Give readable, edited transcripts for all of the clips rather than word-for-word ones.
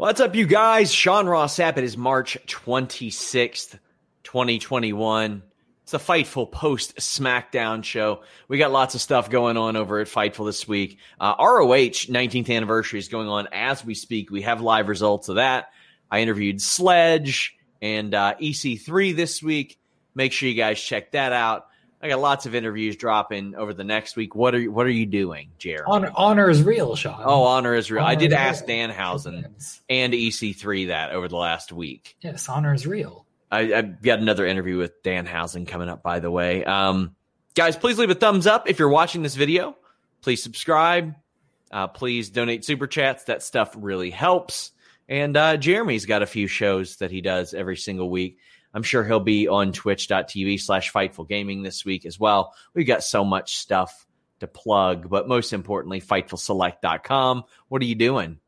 What's up, you guys? Sean Ross Sapp. It is March 26th, 2021. It's a Fightful post-SmackDown show. We got lots of stuff going on over at Fightful this week. ROH 19th anniversary is going on as we speak. We have live results of that. I interviewed Sledge and EC3 this week. Make sure you guys check that out. I got lots of interviews dropping over the next week. What are you doing, Jeremy? Honor is real, Sean. Oh, honor is real. Honor I did ask real. Danhausen and EC3 that over the last week. Yes, honor is real. I've got another interview with Danhausen coming up, by the way. Guys, please leave a thumbs up if you're watching this video. Please subscribe. Please donate super chats. That stuff really helps. And Jeremy's got a few shows that he does every single week. I'm sure he'll be on twitch.tv/Fightful Gaming this week as well. We've got so much stuff to plug, but most importantly, FightfulSelect.com. What are you doing?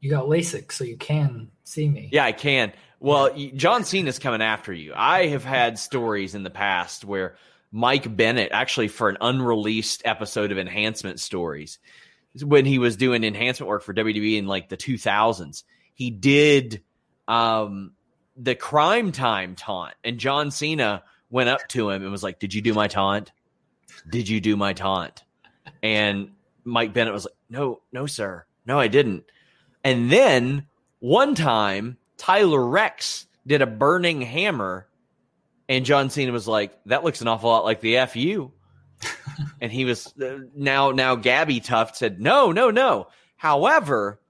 You got LASIK, so you can see me. Yeah, I can. Well, John Cena's coming after you. I have had stories in the past where Mike Bennett, actually for an unreleased episode of Enhancement Stories, when he was doing enhancement work for WWE in like the 2000s, he did the crime time taunt, and John Cena went up to him and was like, did you do my taunt? And Mike Bennett was like, no sir, no, I didn't. And then one time Tyler Rex did a burning hammer, and John Cena was like, that looks an awful lot like the FU. And he was now Gabby Tuft said no. However,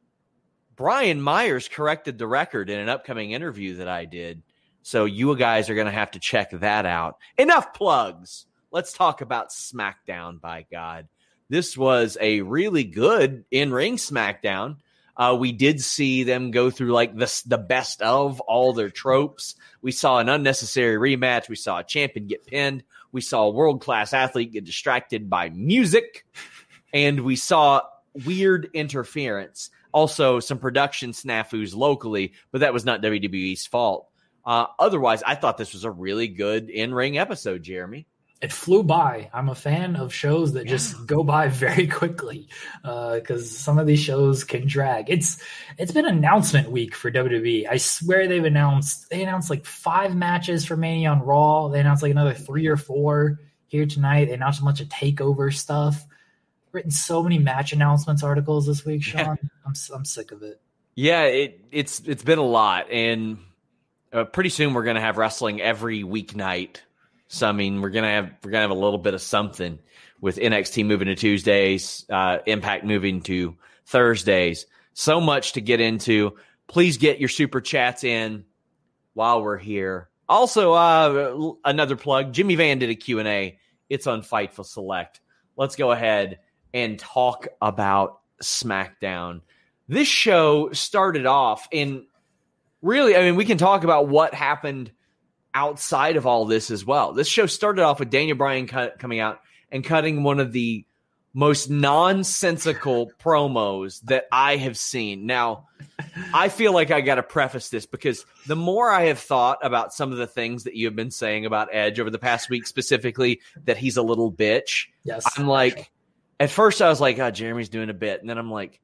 Brian Myers corrected the record in an upcoming interview that I did. So you guys are going to have to check that out. Enough plugs. Let's talk about SmackDown, by God. This was a really good in-ring SmackDown. We did see them go through like the best of all their tropes. We saw an unnecessary rematch. We saw a champion get pinned. We saw a world-class athlete get distracted by music. And we saw weird interference. Also, some production snafus locally, but that was not WWE's fault. Otherwise, I thought this was a really good in-ring episode, Jeremy. It flew by. I'm a fan of shows that just go by very quickly because some of these shows can drag. It's been announcement week for WWE. I swear they announced like 5 matches for Mania on Raw. They announced like another 3 or 4 here tonight. They announced a bunch of takeover stuff. Written so many match announcements articles this week, Sean. Yeah. I'm sick of it. Yeah, it's been a lot, and pretty soon we're gonna have wrestling every weeknight. So I mean, we're gonna have a little bit of something with NXT moving to Tuesdays, Impact moving to Thursdays. So much to get into. Please get your super chats in while we're here. Also, another plug: Jimmy Van did a Q&A. It's on Fightful Select. Let's go ahead and talk about SmackDown. This show started off in really, I mean, we can talk about what happened outside of all this as well. This show started off with Daniel Bryan coming out and cutting one of the most nonsensical promos that I have seen. Now, I feel like I got to preface this because the more I have thought about some of the things that you have been saying about Edge over the past week, specifically that he's a little bitch. Yes. I'm like, at first I was like, oh, Jeremy's doing a bit. And then I'm like,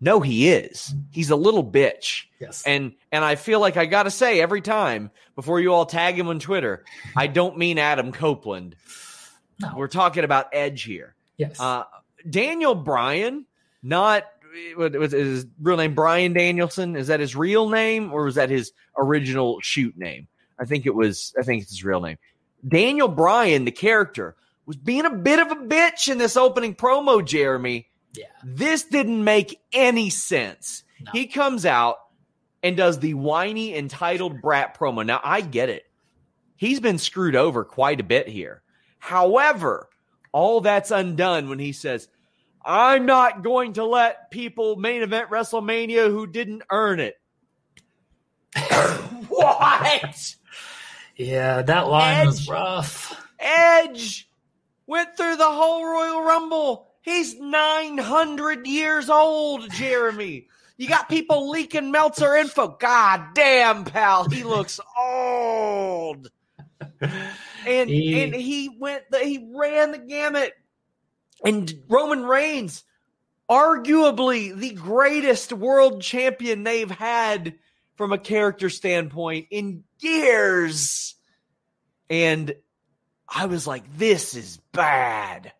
no, he is. He's a little bitch. Yes. And I feel like I got to say every time before you all tag him on Twitter, I don't mean Adam Copeland. No. We're talking about Edge here. Yes. Daniel Bryan, not was his real name, Bryan Danielson. Is that his real name or was that his original shoot name? I think it's his real name. Daniel Bryan, the character, was being a bit of a bitch in this opening promo, Jeremy. Yeah. This didn't make any sense. No. He comes out and does the whiny, entitled brat promo. Now, I get it. He's been screwed over quite a bit here. However, all that's undone when he says, I'm not going to let people main event WrestleMania who didn't earn it. What? Yeah, that line was rough. Edge went through the whole Royal Rumble. He's 900 years old, Jeremy. You got people leaking Meltzer info. God damn, pal. He looks old. And he ran the gamut. And Roman Reigns, arguably the greatest world champion they've had from a character standpoint in years. And I was like, this is bad.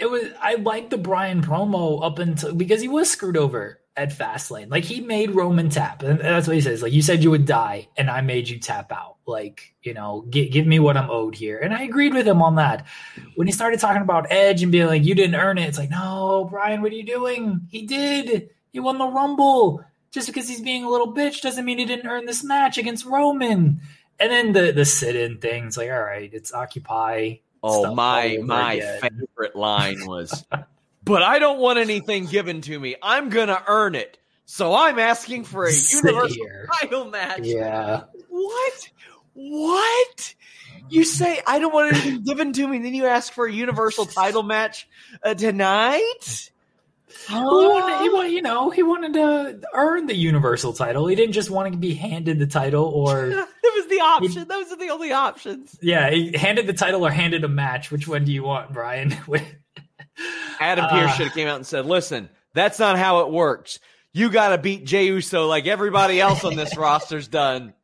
I liked the Bryan promo up until, because he was screwed over at Fastlane. Like, he made Roman tap. And that's what he says. Like, you said you would die, and I made you tap out. Like, you know, give me what I'm owed here. And I agreed with him on that. When he started talking about Edge and being like, you didn't earn it. It's like, no, Bryan, what are you doing? He did. He won the Rumble. Just because he's being a little bitch doesn't mean he didn't earn this match against Roman. And then the sit-in things, like, all right, it's Occupy. Oh, my favorite line was, but I don't want anything given to me. I'm going to earn it. So I'm asking for a universal title match. Yeah. What? You say, I don't want anything given to me. And then you ask for a universal title match tonight? He wanted to earn the universal title. He didn't just want to be handed the title or... That was the option. Those are the only options. Yeah, he handed the title or handed a match. Which one do you want, Bryan? Adam Pearce should have came out and said, listen, that's not how it works. You got to beat Jey Uso like everybody else on this roster's done.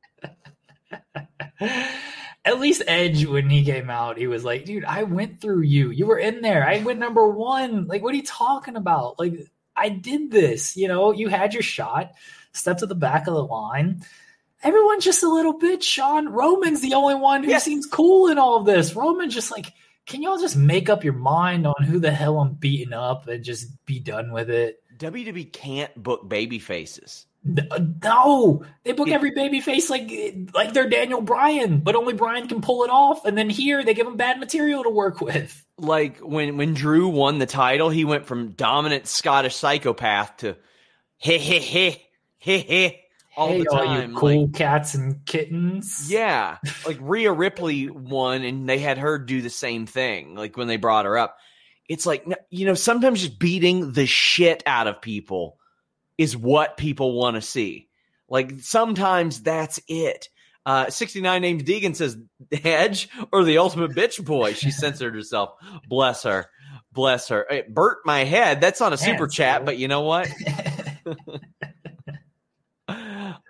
At least Edge, when he came out, he was like, dude, I went through you. You were in there. I went number one. Like, what are you talking about? Like, I did this. You know, you had your shot. Step to the back of the line. Everyone's just a little bitch. Sean, Roman's the only one who seems cool in all of this. Roman's just like, can y'all just make up your mind on who the hell I'm beating up and just be done with it? WWE can't book baby faces. No, they book every baby face like they're Daniel Bryan, but only Bryan can pull it off. And then here they give him bad material to work with. Like when Drew won the title, he went from dominant Scottish psychopath to all the time. You cool cats and kittens. Yeah. Like Rhea Ripley won and they had her do the same thing. Like when they brought her up, it's like, you know, sometimes just beating the shit out of people is what people want to see. Like, sometimes that's it. 69 named Deegan says, Edge or the ultimate bitch boy. She censored herself. Bless her. It burnt my head. That's on a super chat, dude. But you know what?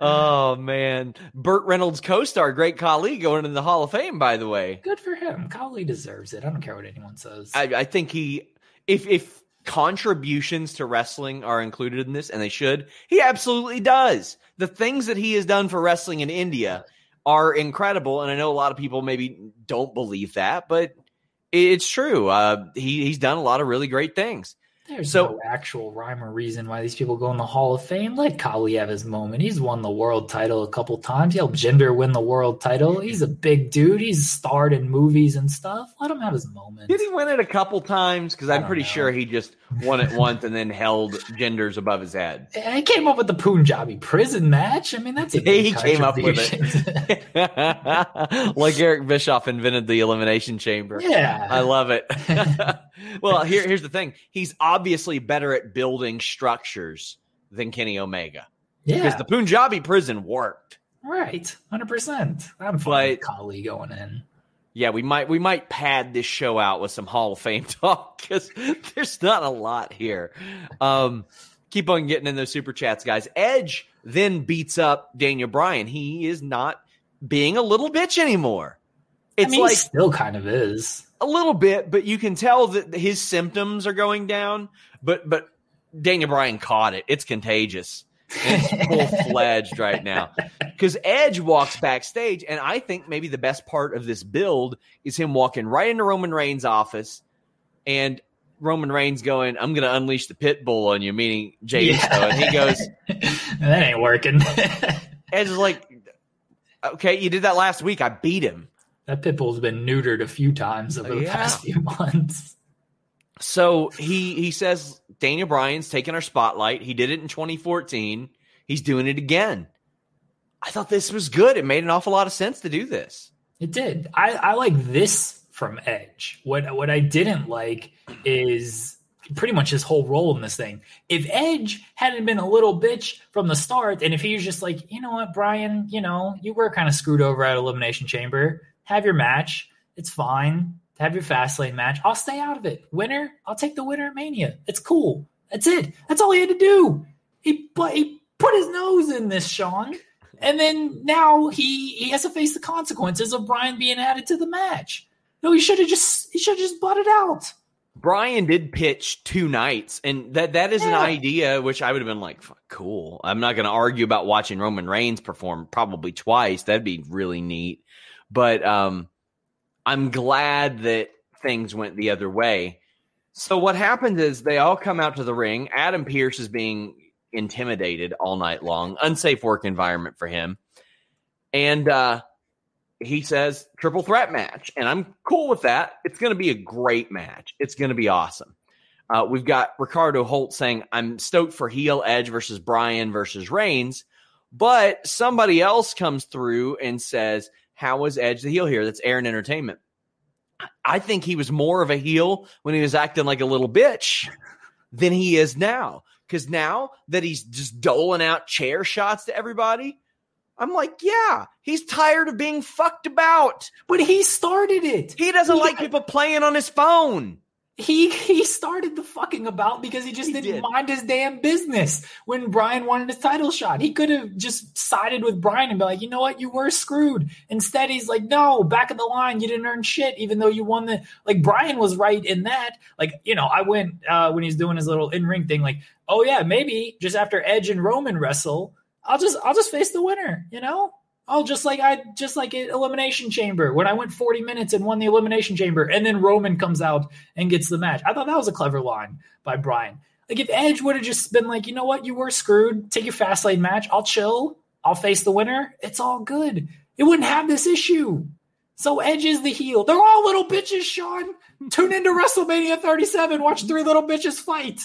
Oh, man. Burt Reynolds' co-star, great Khali, going into the Hall of Fame, by the way. Good for him. Khali deserves it. I don't care what anyone says. I think he... If contributions to wrestling are included in this, and they should, he absolutely does. The things that he has done for wrestling in India are incredible, and I know a lot of people maybe don't believe that, but it's true. He's done a lot of really great things. There's no actual rhyme or reason why these people go in the Hall of Fame. Let Khali have his moment. He's won the world title a couple times. He helped Jinder win the world title. He's a big dude. He's starred in movies and stuff. Let him have his moment. Did he win it a couple times? Because I'm pretty sure he just won it once and then held Jinder's above his head. He came up with the Punjabi prison match. I mean, that's a big contribution. He came up with it. Like Eric Bischoff invented the elimination chamber. Yeah. I love it. Well, here's the thing. He's obviously better at building structures than Kenny Omega. Yeah. Because the Punjabi prison worked. Right. 100%. I'm fine with Khali going in. Yeah, we might pad this show out with some Hall of Fame talk because there's not a lot here. Keep on getting in those super chats, guys. Edge then beats up Daniel Bryan. He is not being a little bitch anymore. It's he still kind of is a little bit, but you can tell that his symptoms are going down. But Daniel Bryan caught it. It's contagious. It's full-fledged right now because Edge walks backstage, and I think maybe the best part of this build is him walking right into Roman Reigns' office and Roman Reigns going, "I'm going to unleash the pit bull on you," meaning Jey Uso, and he goes, "That ain't working." Edge is like, "Okay, you did that last week. I beat him." That pit bull's been neutered a few times over the past few months. So he says Daniel Bryan's taking our spotlight. He did it in 2014. He's doing it again. I thought this was good. It made an awful lot of sense to do this. It did. I like this from Edge. What I didn't like is pretty much his whole role in this thing. If Edge hadn't been a little bitch from the start, and if he was just like, you know what, Bryan, you know, you were kind of screwed over at Elimination Chamber. Have your match. It's fine. Have your Fastlane match. I'll stay out of it. Winner, I'll take the winner at Mania. It's cool. That's it. That's all he had to do. He put his nose in this, Sean. And then now he has to face the consequences of Bryan being added to the match. No, he should have just butted out. Bryan did pitch two nights, and that is an idea which I would have been like, fuck, cool. I'm not going to argue about watching Roman Reigns perform probably twice. That'd be really neat. But I'm glad that things went the other way. So what happens is they all come out to the ring. Adam Pearce is being intimidated all night long. Unsafe work environment for him. And he says, triple threat match. And I'm cool with that. It's going to be a great match. It's going to be awesome. We've got Ricardo Holt saying, I'm stoked for heel Edge versus Bryan versus Reigns. But somebody else comes through and says, how was Edge the heel here? That's Aaron Entertainment. I think he was more of a heel when he was acting like a little bitch than he is now. Because now that he's just doling out chair shots to everybody, I'm like, yeah, he's tired of being fucked about. But he started it. He doesn't like people playing on his phone. He started the fucking about because he just didn't mind his damn business when Bryan wanted his title shot. He could have just sided with Bryan and be like, you know what? You were screwed. Instead, he's like, no, back of the line. You didn't earn shit, even though you won the – like, Bryan was right in that. Like, you know, I went when he's doing his little in-ring thing, like, oh, yeah, maybe just after Edge and Roman wrestle, I'll just face the winner, you know? Oh, just like an Elimination Chamber when I went 40 minutes and won the Elimination Chamber, and then Roman comes out and gets the match. I thought that was a clever line by Bryan. Like, if Edge would have just been like, you know what, you were screwed. Take your Fastlane match. I'll chill. I'll face the winner. It's all good. It wouldn't have this issue. So Edge is the heel. They're all little bitches, Sean. Tune into WrestleMania 37. Watch three little bitches fight.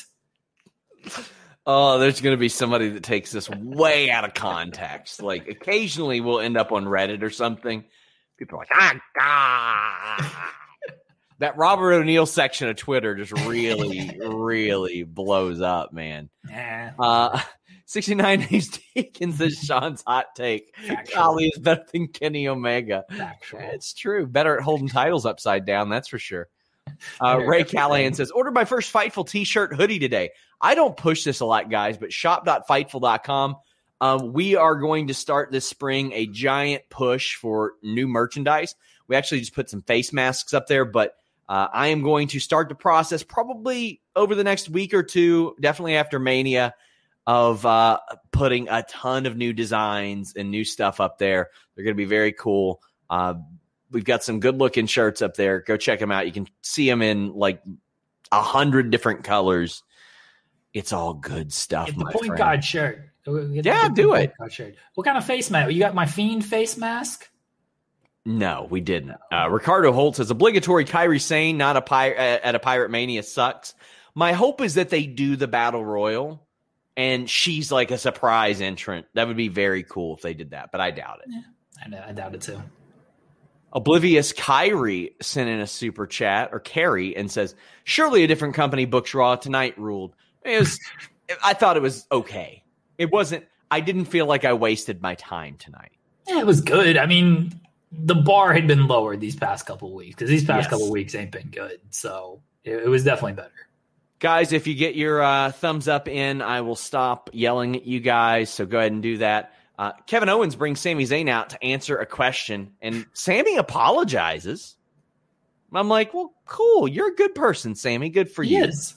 Oh, there's going to be somebody that takes this way out of context. Like, occasionally we'll end up on Reddit or something. People are like, ah, God. That Robert O'Neill section of Twitter just really, really blows up, man. Yeah. 69 Deacon says Sean's hot take. Khali is better than Kenny Omega. Factual. It's true. Better at holding titles upside down, that's for sure. Ray Callahan says, ordered my first Fightful t-shirt hoodie today. I don't push this a lot, guys, but shop.fightful.com. We are going to start this spring a giant push for new merchandise. We actually just put some face masks up there, but I am going to start the process probably over the next week or two, definitely after Mania, of putting a ton of new designs and new stuff up there. They're going to be very cool. We've got some good-looking shirts up there. Go check them out. You can see them in, like, 100 different colors. It's all good stuff, get the my point friend. Guard shirt. Yeah, do it. Shirt. What kind of face mask? You got my Fiend face mask? No, we didn't. Ricardo Holt says, obligatory Kairi Sane not a at a Pirate Mania sucks. My hope is that they do the Battle Royal, and she's like a surprise entrant. That would be very cool if they did that, but I doubt it. Yeah, I doubt it, too. Oblivious Kairi sent in a super chat, or Carrie, and says, surely a different company books Raw tonight ruled. It was I thought it was okay. It wasn't, I didn't feel like I wasted my time tonight. Yeah, it was good. I mean, the bar had been lowered these past couple of weeks because these past couple of weeks ain't been good. So it was definitely better. Guys, if you get your thumbs up in, I will stop yelling at you guys. So go ahead and do that. Kevin Owens brings Sami Zayn out to answer a question, and Sami apologizes. I'm like, well, cool. You're a good person, Sami. Good for you. Yes.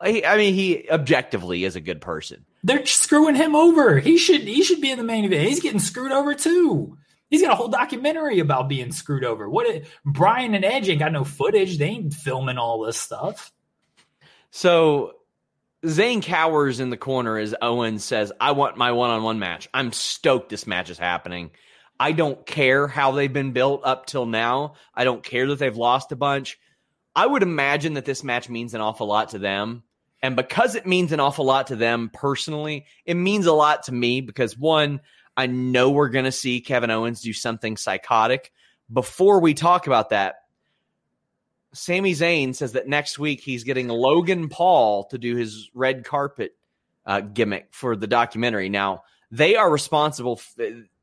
I mean, he objectively is a good person. They're screwing him over. He should be in the main event. He's getting screwed over too. He's got a whole documentary about being screwed over. What? Bryan and Edge ain't got no footage. They ain't filming all this stuff. So Zayn cowers in the corner as Owens says, I want my one-on-one match. I'm stoked this match is happening. I don't care how they've been built up till now. I don't care that they've lost a bunch. I would imagine that this match means an awful lot to them. And because it means an awful lot to them personally, it means a lot to me because, one, I know we're going to see Kevin Owens do something psychotic. Before we talk about that, Sami Zayn says that next week he's getting Logan Paul to do his red carpet gimmick for the documentary. Now, they are responsible,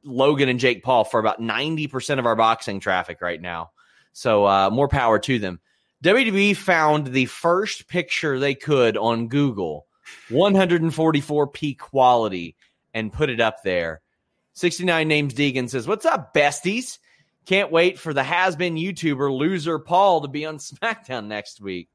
Logan and Jake Paul, for about 90% of our boxing traffic right now. So more power to them. WWE found the first picture they could on Google, 144p quality, and put it up there. 69 Names Deegan says, what's up, besties? Can't wait for the has-been YouTuber loser Paul to be on SmackDown next week.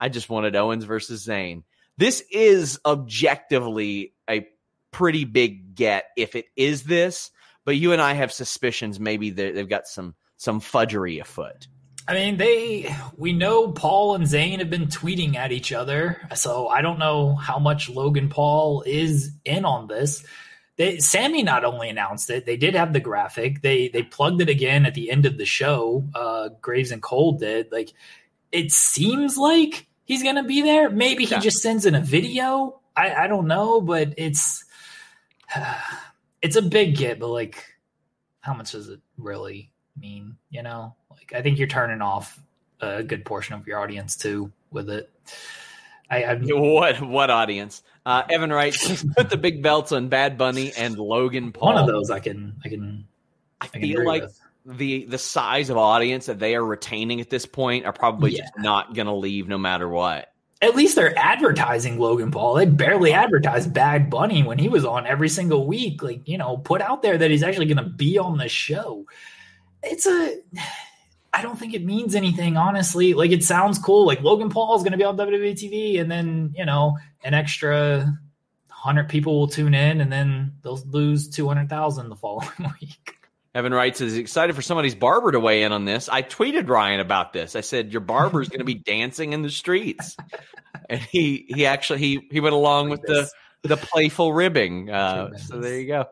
I just wanted Owens versus Zayn. This is objectively a pretty big get if it is this, but you and I have suspicions maybe they've got some fudgery afoot. I mean, we know Paul and Zayn have been tweeting at each other, so I don't know how much Logan Paul is in on this. Sami not only announced it, they did have the graphic. They plugged it again at the end of the show. Graves and Cole did. Like, it seems like he's going to be there. Maybe he just sends in a video. I don't know, but it's a big get, but, like, how much does it really mean, you know? Like, I think you're turning off a good portion of your audience too with it. What audience? Evan writes, put the big belts on Bad Bunny and Logan Paul. One of those I feel like with the size of audience that they are retaining at this point are probably just not going to leave no matter what. At least they're advertising Logan Paul. They barely advertised Bad Bunny when he was on every single week. Like, you know, put out there that he's actually going to be on the show. I don't think it means anything, honestly. Like, it sounds cool. Like, Logan Paul is going to be on WWE TV, and then, you know, an extra 100 people will tune in, and then they'll lose 200,000 the following week. Evan writes, is excited for somebody's barber to weigh in on this. I tweeted Ryan about this. I said, your barber is going to be dancing in the streets. And he actually went along like with this. the playful ribbing. So there you go.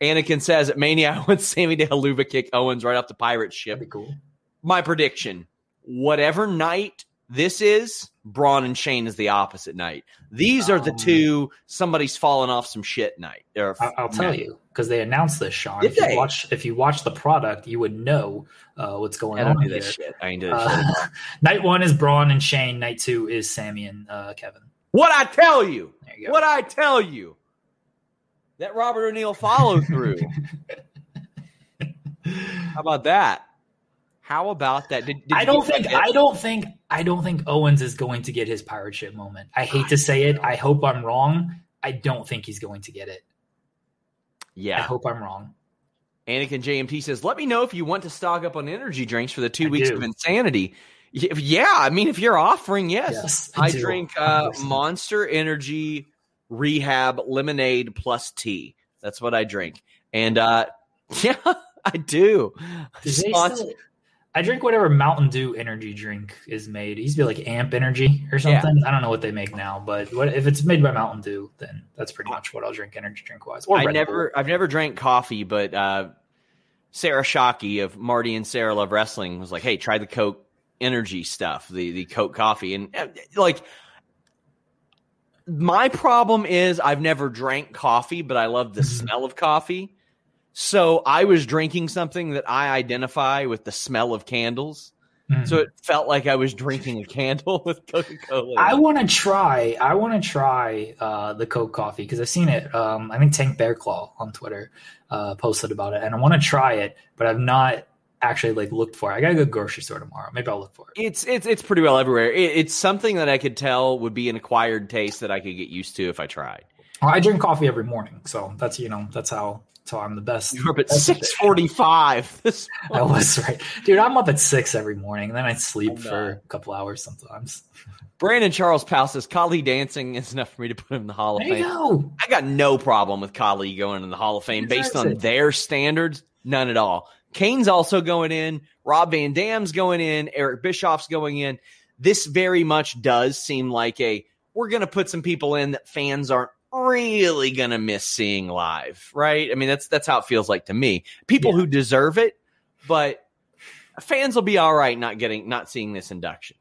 Anakin says, at Mania, I want Sami to Haluva kick Owens right off the pirate ship. That'd be cool. My prediction, whatever night this is, Braun and Shane is the opposite night. These are the two somebody's falling off some shit night. I'll tell you, because they announced this, Sean. If you watch the product, you would know what's going on there. Night one is Braun and Shane. Night two is Sami and Kevin. What I tell you. There you go. What I tell you. That Robert O'Neill follow through. How about that? How about that? I don't think Owens is going to get his pirate ship moment. I hate to say it. I hope I'm wrong. I don't think he's going to get it. Yeah. I hope I'm wrong. Anakin JMT says, let me know if you want to stock up on energy drinks for the 2 weeks of insanity. Yeah. I mean, if you're offering, yes. I drink Monster Energy Rehab lemonade plus tea. That's what I drink. And yeah, I do. I drink whatever Mountain Dew energy drink is made. It used to be like Amp Energy or something. Yeah. I don't know what they make now, but if it's made by Mountain Dew, then that's pretty much what I'll drink energy drink wise. I've never drank coffee, but Sarah Shockey of Marty and Sarah Love Wrestling was like, hey, try the Coke energy stuff, the Coke coffee. And like, my problem is I've never drank coffee, but I love the smell of coffee. So I was drinking something that I identify with the smell of candles. So it felt like I was drinking a candle with Coca-Cola. I want to try the Coke coffee because I've seen it. I think Tank Bearclaw on Twitter posted about it, and I want to try it, but I've not actually looked for it. I got to go to the grocery store tomorrow. Maybe I'll look for it. It's pretty well everywhere. It's something that I could tell would be an acquired taste that I could get used to if I tried. Well, I drink coffee every morning, so that's how. So I'm the best. You're up at 6:45. I was right. Dude, I'm up at 6 every morning, and then I sleep for a couple hours sometimes. Brandon Charles Powell says, Khali dancing is enough for me to put him in the Hall of Fame. Go. I got no problem with Khali going in the Hall of Fame based on their standards. None at all. Kane's also going in. Rob Van Dam's going in. Eric Bischoff's going in. This very much does seem like we're going to put some people in that fans aren't really gonna miss seeing live, right? I mean, that's how it feels like to me. People who deserve it, but fans will be all right not seeing this induction.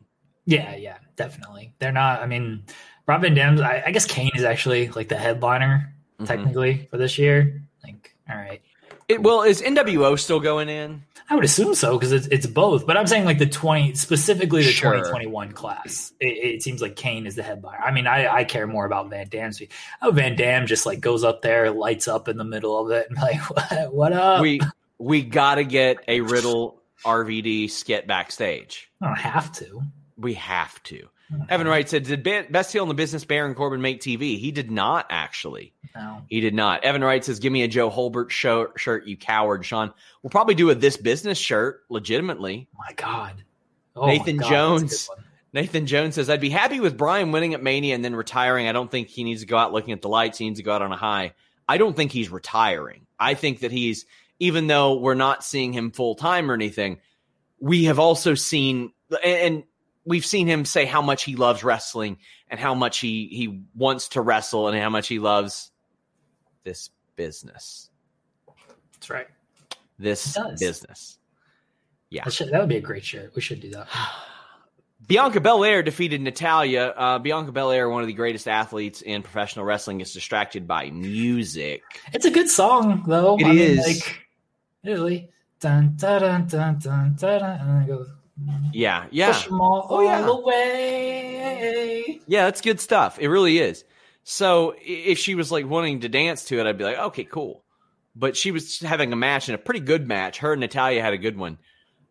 Yeah, definitely. They're not. I mean, Rob Van Dam. I guess Kane is actually the headliner technically for this year. All right. Is NWO still going in? I would assume so because it's both. But I'm saying the 2021 class. It seems like Kane is the headliner. I mean, I care more about Van Damme. Oh, Van Damme just goes up there, lights up in the middle of it, and what up? We gotta get a Riddle RVD skit backstage. I don't have to. We have to. Evan Wright said, did best heel in the business, Baron Corbin, make TV? He did not, actually. No. He did not. Evan Wright says, give me a Joe Holbert shirt, you coward, Sean. We'll probably do a This Business shirt, legitimately. Oh my God. Nathan Jones says, I'd be happy with Bryan winning at Mania and then retiring. I don't think he needs to go out looking at the lights. He needs to go out on a high. I don't think he's retiring. I think that he's, even though we're not seeing him full-time or anything, we have also seen – and we've seen him say how much he loves wrestling and how much he wants to wrestle and how much he loves this business. That's right. This business. Yeah. That would be a great shirt. We should do that. Bianca Belair defeated Natalia. Bianca Belair, one of the greatest athletes in professional wrestling, is distracted by music. It's a good song, though. It is. Really. Dun, dun, dun, dun, dun, dun, and then it goes. Yeah. Push them all the way. Yeah, that's good stuff. It really is. So if she was wanting to dance to it, I'd be like, okay, cool. But she was having a match and a pretty good match. Her and Natalia had a good one.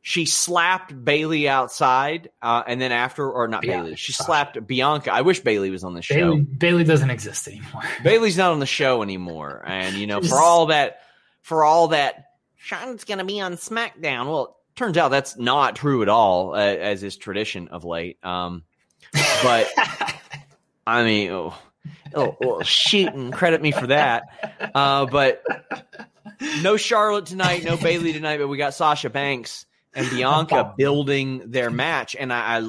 She slapped Bayley outside, and then after, or not Bayley. She slapped Bianca. I wish Bayley was on the show. Bayley doesn't exist anymore. Bayley's not on the show anymore. And for all that, Sean's gonna be on SmackDown. Well. Turns out that's not true at all, as is tradition of late. But I mean, shooting, credit me for that. But no Charlotte tonight, no Bayley tonight, but we got Sasha Banks and Bianca building their match, and I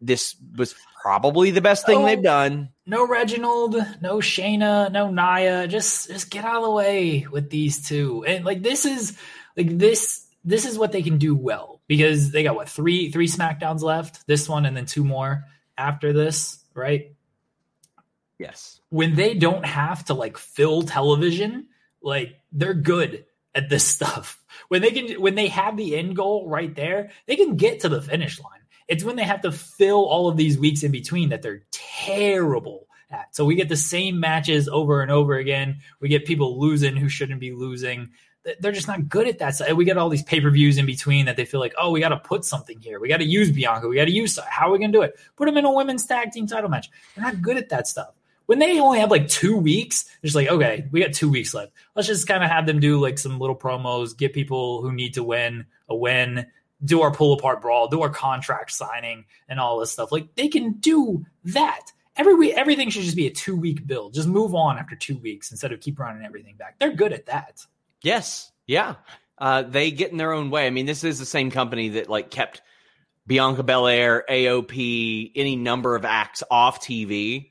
this was probably the best thing they've done. No Reginald, no Shayna, no Nia. Just get out of the way with these two, and this is. This is what they can do well because they got three SmackDowns left, this one and then two more after this, right? Yes. When they don't have to fill television, they're good at this stuff. When they have the end goal right there, they can get to the finish line. It's when they have to fill all of these weeks in between that they're terrible at. So we get the same matches over and over again. We get people losing who shouldn't be losing. They're just not good at that. So we get all these pay-per-views in between that they feel we got to put something here. We got to use Bianca. We got to use – how are we going to do it? Put them in a women's tag team title match. They're not good at that stuff. When they only have 2 weeks, they're just okay, we got 2 weeks left. Let's just kind of have them do some little promos, get people who need to win a win, do our pull-apart brawl, do our contract signing and all this stuff. They can do that. Everything should just be a 2-week build. Just move on after 2 weeks instead of keep running everything back. They're good at that. Yes. Yeah. They get in their own way. I mean, this is the same company that kept Bianca Belair, AOP, any number of acts off TV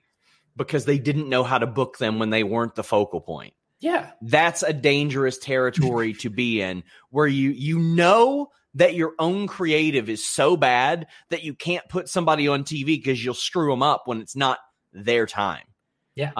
because they didn't know how to book them when they weren't the focal point. Yeah. That's a dangerous territory to be in where you know that your own creative is so bad that you can't put somebody on TV because you'll screw them up when it's not their time. Yeah.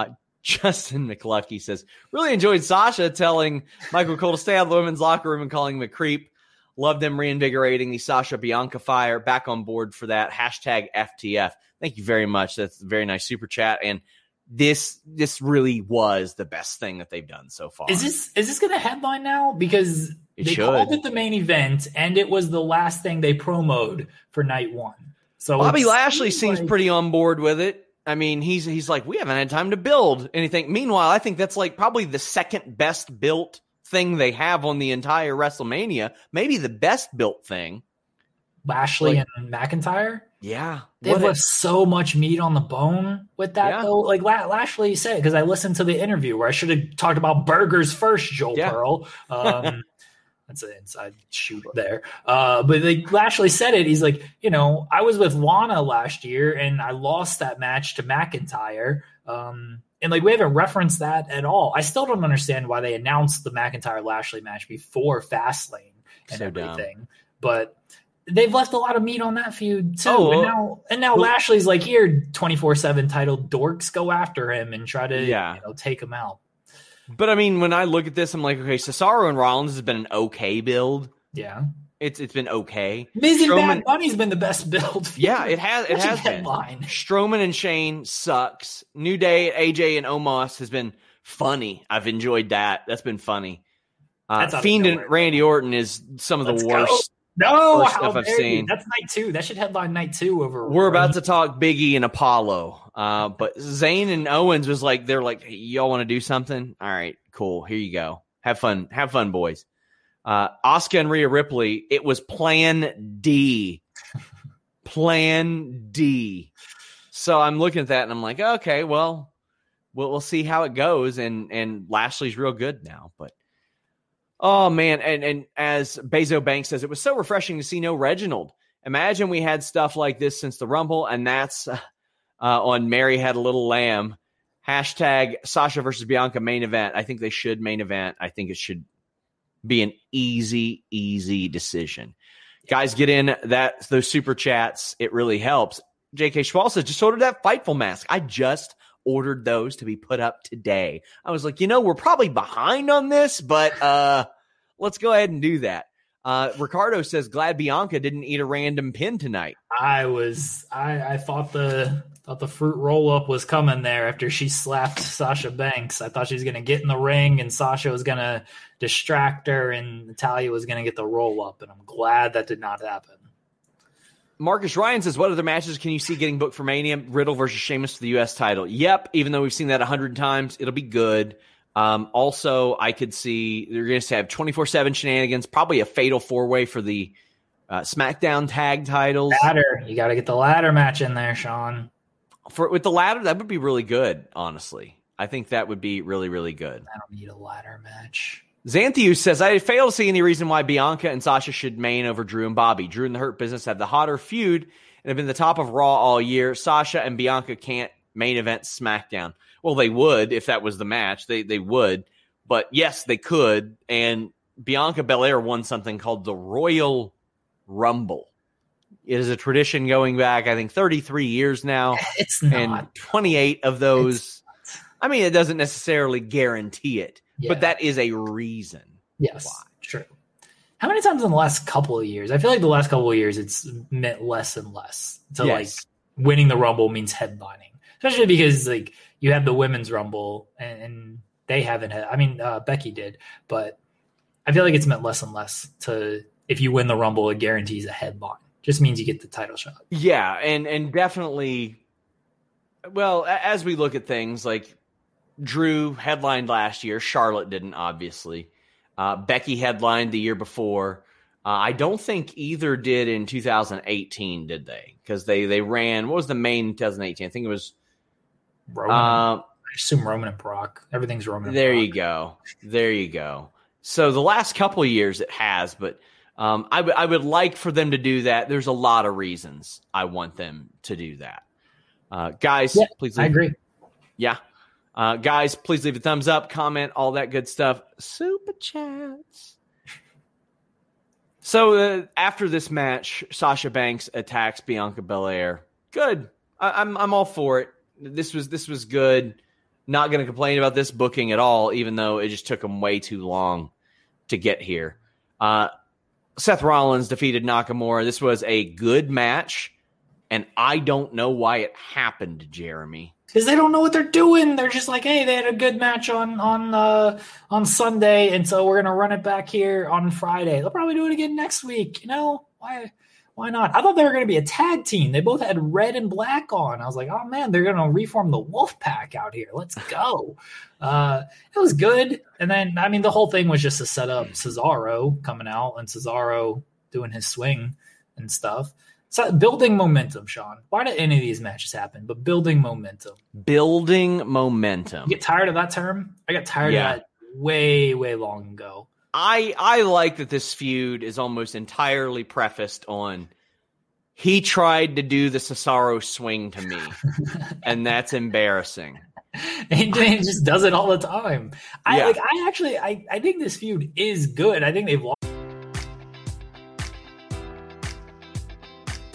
Justin McLucky says, really enjoyed Sasha telling Michael Cole to stay out of the women's locker room and calling him a creep. Love them reinvigorating the Sasha Bianca fire. Back on board for that. Hashtag FTF. Thank you very much. That's a very nice super chat. And this really was the best thing that they've done so far. Is this going to headline now? Because they called it the main event, and it was the last thing they promoted for night one. So Bobby Lashley seems pretty on board with it. I mean, he's like, we haven't had time to build anything. Meanwhile, I think that's like probably the second best built thing they have on the entire WrestleMania. Maybe the best built thing. Lashley and McIntyre? Yeah. They've left so much meat on the bone with that, though. Like Lashley said, because I listened to the interview where I should have talked about burgers first, Joel Pearl. That's an inside shoot there. But like Lashley said it. He's like, I was with Lana last year and I lost that match to McIntyre. And like, we haven't referenced that at all. I still don't understand why they announced the McIntyre-Lashley match before Fastlane and everything. Dumb. But they've left a lot of meat on that feud too. Oh, and now Lashley's like, here, 24/7 title dorks, go after him and try to take him out. But I mean, when I look at this, I'm like, okay, Cesaro and Rollins has been an okay build. Yeah, it's been okay. Miz and Bad Bunny's been the best build. Yeah, it has been. Headline. Strowman and Shane sucks. New Day, AJ and Omos has been funny. I've enjoyed that. That's been funny. Fiend and Randy Orton is some of the worst. No, stuff I've seen. That's night two. That should headline night two over. We're about to talk Big E and Apollo. But Zayn and Owens was like, they're like, hey, y'all want to do something? All right, cool. Here you go. Have fun, boys. Asuka and Rhea Ripley. It was Plan D. Plan D. So I'm looking at that and I'm like, okay, well, we'll see how it goes. And Lashley's real good now, but. Oh, man, and as Bezo Banks says, it was so refreshing to see no Reginald. Imagine we had stuff like this since the Rumble, and that's on Mary Had a Little Lamb. Hashtag Sasha versus Bianca main event. I think they should main event. I think it should be an easy decision. Guys, get in those super chats. It really helps. J.K. Schwal says, just ordered that Fightful mask. I just ordered those to be put up today. I was like, we're probably behind on this, but let's go ahead and do that. Ricardo says, glad Bianca didn't eat a random pin tonight. I thought the fruit roll-up was coming there after she slapped Sasha Banks. I thought she was going to get in the ring and Sasha was going to distract her and Natalia was going to get the roll-up, and I'm glad that did not happen. Marcus Ryan says, what other matches can you see getting booked for Mania? Riddle versus Sheamus for the U.S. title. Yep, even though we've seen that 100 times, it'll be good. Also, I could see they're going to have 24/7 shenanigans, probably a fatal four-way for the SmackDown tag titles. Ladder. You got to get the ladder match in there, Sean. With the ladder, that would be really good, honestly. I think that would be really, really good. I don't need a ladder match. Xanthius says, I fail to see any reason why Bianca and Sasha should main over Drew and Bobby. Drew and the Hurt Business have the hotter feud and have been the top of Raw all year. Sasha and Bianca can't main event SmackDown. Well, they would if that was the match. They would. But yes, they could. And Bianca Belair won something called the Royal Rumble. It is a tradition going back, I think, 33 years now. It's not. And 28 of those. I mean, it doesn't necessarily guarantee it. Yeah. But that is a reason. Yes, why. True. How many times in the last couple of years? I feel like the last couple of years it's meant less and less. So like winning the Rumble means headlining, especially because like you have the Women's Rumble and they haven't had. I mean, Becky did, but I feel like it's meant less and less to. If you win the Rumble, it guarantees a headline. Just means you get the title shot. Yeah, and definitely. Well, as we look at things like. Drew headlined last year. Charlotte didn't, obviously. Becky headlined the year before. I don't think either did in 2018, did they? Because they ran. What was the main 2018? I think it was Roman. I assume Roman and Brock. Everything's Roman. And Brock. There you go. So the last couple of years it has, but I would like for them to do that. There's a lot of reasons I want them to do that. Guys, please. I agree. Yeah. Guys, please leave a thumbs up, comment, all that good stuff. Super chats. So after this match, Sasha Banks attacks Bianca Belair. Good. I'm all for it. This was good. Not going to complain about this booking at all, even though it just took them way too long to get here. Seth Rollins defeated Nakamura. This was a good match, and I don't know why it happened, Jeremy. Because they don't know what they're doing. They're just like, hey, they had a good match on Sunday, and so we're gonna run it back here on Friday. They'll probably do it again next week. You know why not? I thought they were gonna be a tag team. They both had red and black on. I was like, oh man, they're gonna reform the Wolfpack out here. Let's go. It was good. And then I mean, the whole thing was just to set up Cesaro coming out and Cesaro doing his swing and stuff. So building momentum, Sean. Why did any of these matches happen? But building momentum. Building momentum. You get tired of that term? I got tired of that way, way long ago. I like that this feud is almost entirely prefaced on he tried to do the Cesaro swing to me, and that's embarrassing. He just does it all the time. I think this feud is good. I think they've lost.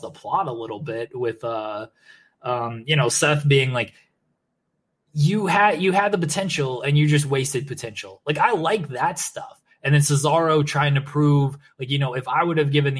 The plot a little bit with Seth being like, you had the potential and you just wasted potential. Like, I like that stuff. And then Cesaro trying to prove, like, you know, if I would have been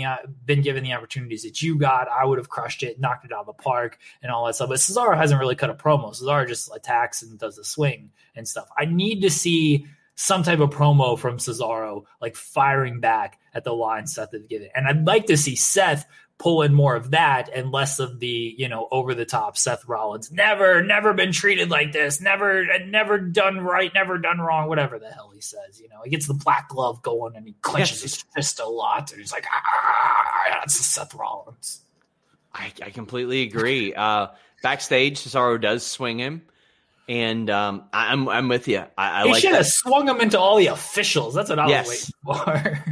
given the opportunities that you got, I would have crushed it, knocked it out of the park and all that stuff. But Cesaro hasn't really cut a promo. Cesaro just attacks and does the swing and stuff. I need to see some type of promo from Cesaro, like firing back at the line Seth had given. And I'd like to see Seth pull in more of that and less of the, you know, over the top Seth Rollins. Never been treated like this. Never done right. Never done wrong. Whatever the hell he says, you know, he gets the black glove going and he clenches his fist a lot. And he's like, that's Seth Rollins. I completely agree. Backstage, Cesaro does swing him. And I'm with you. I like should have swung him into all the officials. That's what I was waiting for.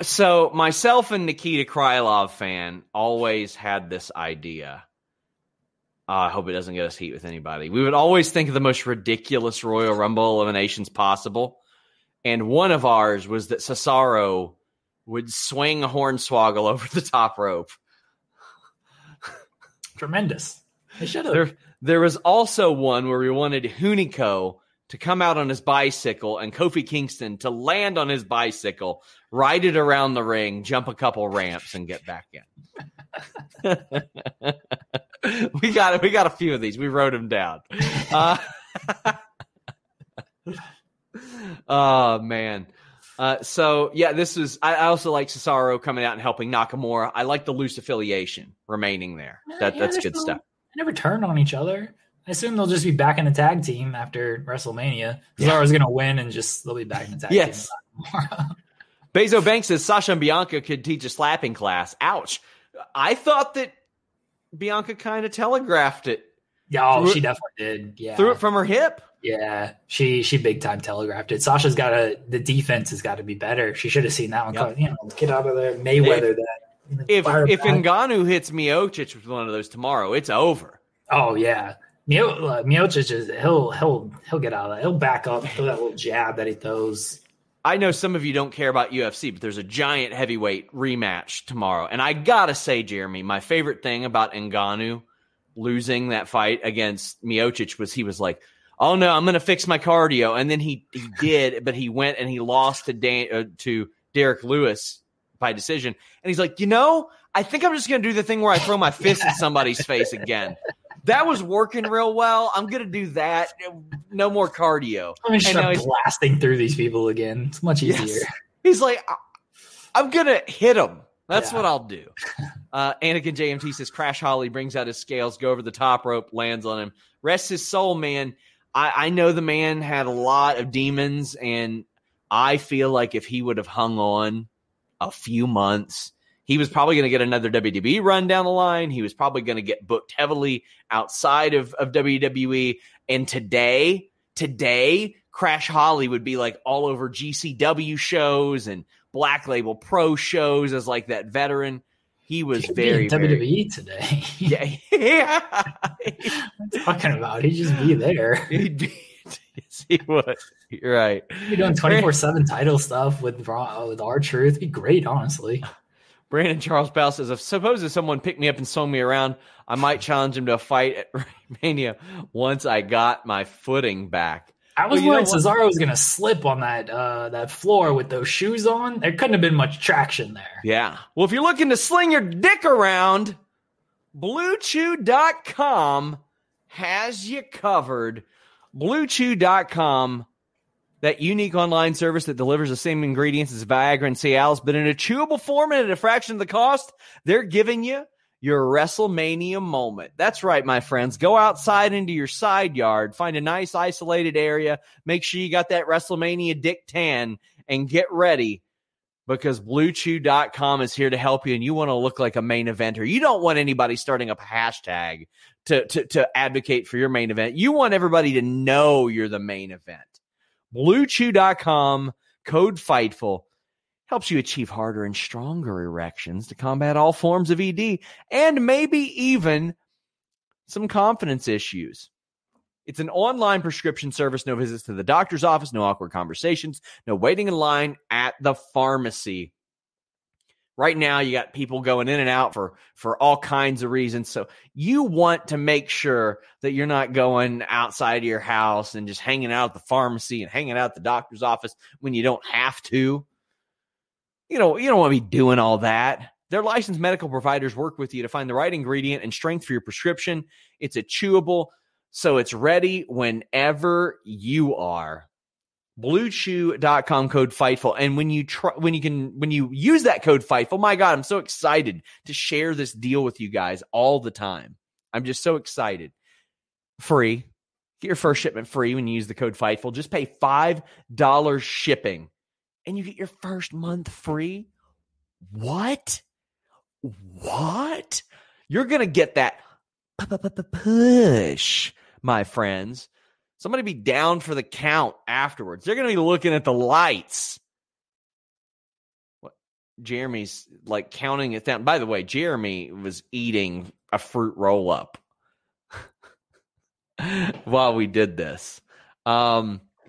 So myself and Nikita Krylov fan always had this idea. I hope it doesn't get us heat with anybody. We would always think of the most ridiculous Royal Rumble eliminations possible. And one of ours was that Cesaro would swing a hornswoggle over the top rope. Tremendous. They should have. There was also one where we wanted Hunico to come out on his bicycle and Kofi Kingston to land on his bicycle, ride it around the ring, jump a couple ramps, and get back in. We got a few of these. We wrote them down. Oh man. This is. I also like Cesaro coming out and helping Nakamura. I like the loose affiliation remaining there. That's good stuff. They never turned on each other. I assume they'll just be back in the tag team after WrestleMania. Cesaro's going to win, and just they'll be back in the tag team tomorrow. Bezo Banks says Sasha and Bianca could teach a slapping class. Ouch. I thought that Bianca kind of telegraphed it. She definitely did. Yeah, threw it from her hip. Yeah, she big time telegraphed it. Sasha's got the defense has got to be better. She should have seen that one coming. You know, get out of there, Mayweather. If Ngannou hits Miocic with one of those tomorrow, it's over. Oh yeah. Miocic, he'll get out of that. He'll back up, throw that little jab that he throws. I know some of you don't care about UFC, but there's a giant heavyweight rematch tomorrow. And I gotta say, Jeremy, my favorite thing about Ngannou losing that fight against Miocic was he was like, oh no, I'm going to fix my cardio. And then he did, but he went and he lost to Derek Lewis by decision. And he's like, you know, I think I'm just going to do the thing where I throw my fist at somebody's face again. That was working real well. I'm going to do that. No more cardio. I'm just blasting through these people again. It's much easier. Yes. He's like, I'm going to hit them. That's what I'll do. Anakin JMT says, Crash Holly brings out his scales, go over the top rope, lands on him. Rest his soul, man. I know the man had a lot of demons, and I feel like if he would have hung on a few months, he was probably going to get another WWE run down the line. He was probably going to get booked heavily outside of WWE. And today, Crash Holly would be like all over GCW shows and Black Label Pro shows as like that veteran. He was very today. Yeah. What are you talking about? He'd just be there. Yes, he would. You're right. He'd be doing 24/7 title stuff with R-Truth. It'd be great, honestly. Brandon Charles Bell says, suppose if someone picked me up and swung me around, I might challenge him to a fight at WrestleMania once I got my footing back. I was worried Cesaro was going to slip on that floor with those shoes on. There couldn't have been much traction there. Yeah. Well, if you're looking to sling your dick around, BlueChew.com has you covered. BlueChew.com, that unique online service that delivers the same ingredients as Viagra and Cialis, but in a chewable form and at a fraction of the cost. They're giving you your WrestleMania moment. That's right, my friends. Go outside into your side yard. Find a nice isolated area. Make sure you got that WrestleMania dick tan and get ready because BlueChew.com is here to help you, and you want to look like a main eventer. You don't want anybody starting up a hashtag to advocate for your main event. You want everybody to know you're the main event. BlueChew.com, code FIGHTFUL. Helps you achieve harder and stronger erections to combat all forms of ED and maybe even some confidence issues. It's an online prescription service. No visits to the doctor's office, no awkward conversations, no waiting in line at the pharmacy. Right now, you got people going in and out for all kinds of reasons. So you want to make sure that you're not going outside of your house and just hanging out at the pharmacy and hanging out at the doctor's office when you don't have to. You don't want to be doing all that. Their licensed medical providers work with you to find the right ingredient and strength for your prescription. It's a chewable, so it's ready whenever you are. BlueChew.com, code FIGHTFUL. And when you use that code FIGHTFUL, my God, I'm so excited to share this deal with you guys all the time. I'm just so excited. Free. Get your first shipment free when you use the code FIGHTFUL. Just pay $5 shipping. And you get your first month free? What? You're going to get that push, my friends. Somebody be down for the count afterwards. They're going to be looking at the lights. What? Jeremy's like counting it down. By the way, Jeremy was eating a fruit roll-up while we did this.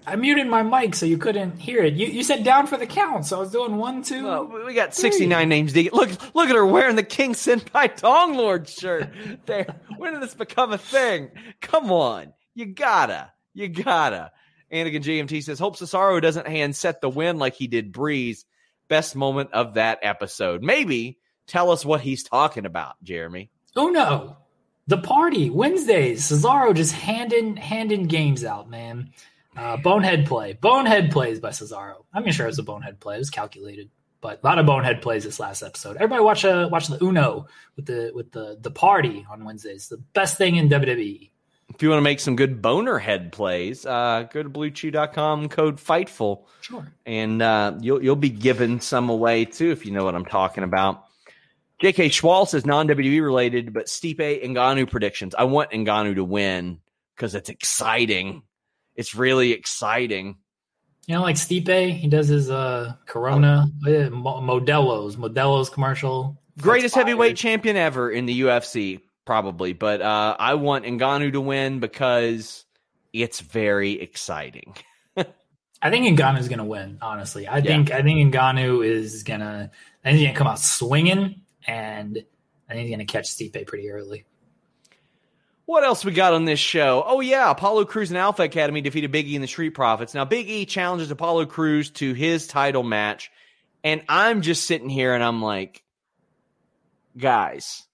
I muted my mic so you couldn't hear it. You said down for the count, so I was doing 1, 2. Well, we got 69 names. Look at her wearing the King Senpai Tong Lord shirt. There, when did this become a thing? Come on, you gotta. Anakin GMT says, "Hope Cesaro doesn't hand set the win like he did Breeze." Best moment of that episode. Maybe tell us what he's talking about, Jeremy. Oh no, the party Wednesdays. Cesaro just handing games out, man. Bonehead plays by Cesaro. I'm sure it was a bonehead play. It was calculated, but a lot of bonehead plays this last episode. Everybody watch the Uno with the party on Wednesdays. The best thing in WWE. If you want to make some good bonerhead plays, go to BlueChew.com, code FIGHTFUL. Sure, and you'll be giving some away too if you know what I'm talking about. J.K. Schwal says non-WWE related, but Stipe Ngannou predictions. I want Ngannou to win because it's exciting. It's really exciting. You know, like Stipe, he does his Corona, Modelo's commercial. Greatest heavyweight champion ever in the UFC, probably. But I want Ngannou to win because it's very exciting. I think Ngannou's going to win, honestly. I think Ngannou is going to – I think he's going to come out swinging, and I think he's going to catch Stipe pretty early. What else we got on this show? Oh, yeah, Apollo Crews and Alpha Academy defeated Big E and the Street Profits. Now, Big E challenges Apollo Crews to his title match, and I'm just sitting here and I'm like, guys,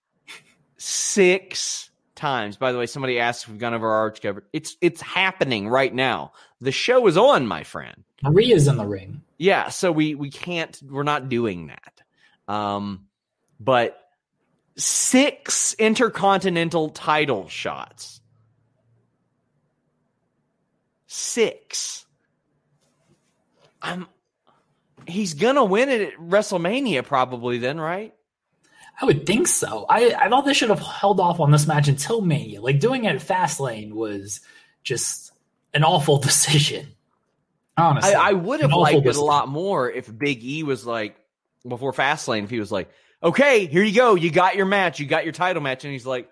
6 times. By the way, somebody asked if we've gone over our arch cover. It's happening right now. The show is on, my friend. Maria's in the ring. Yeah, so we can't, we're not doing that. But 6 intercontinental title shots. 6. He's gonna win it at WrestleMania probably then, right? I would think so. I thought they should have held off on this match until Mania. Like, doing it at Fastlane was just an awful decision. Honestly. I would have liked it a lot more if Big E was like, before Fastlane, if he was like, okay, here you go. You got your match. You got your title match. And he's like,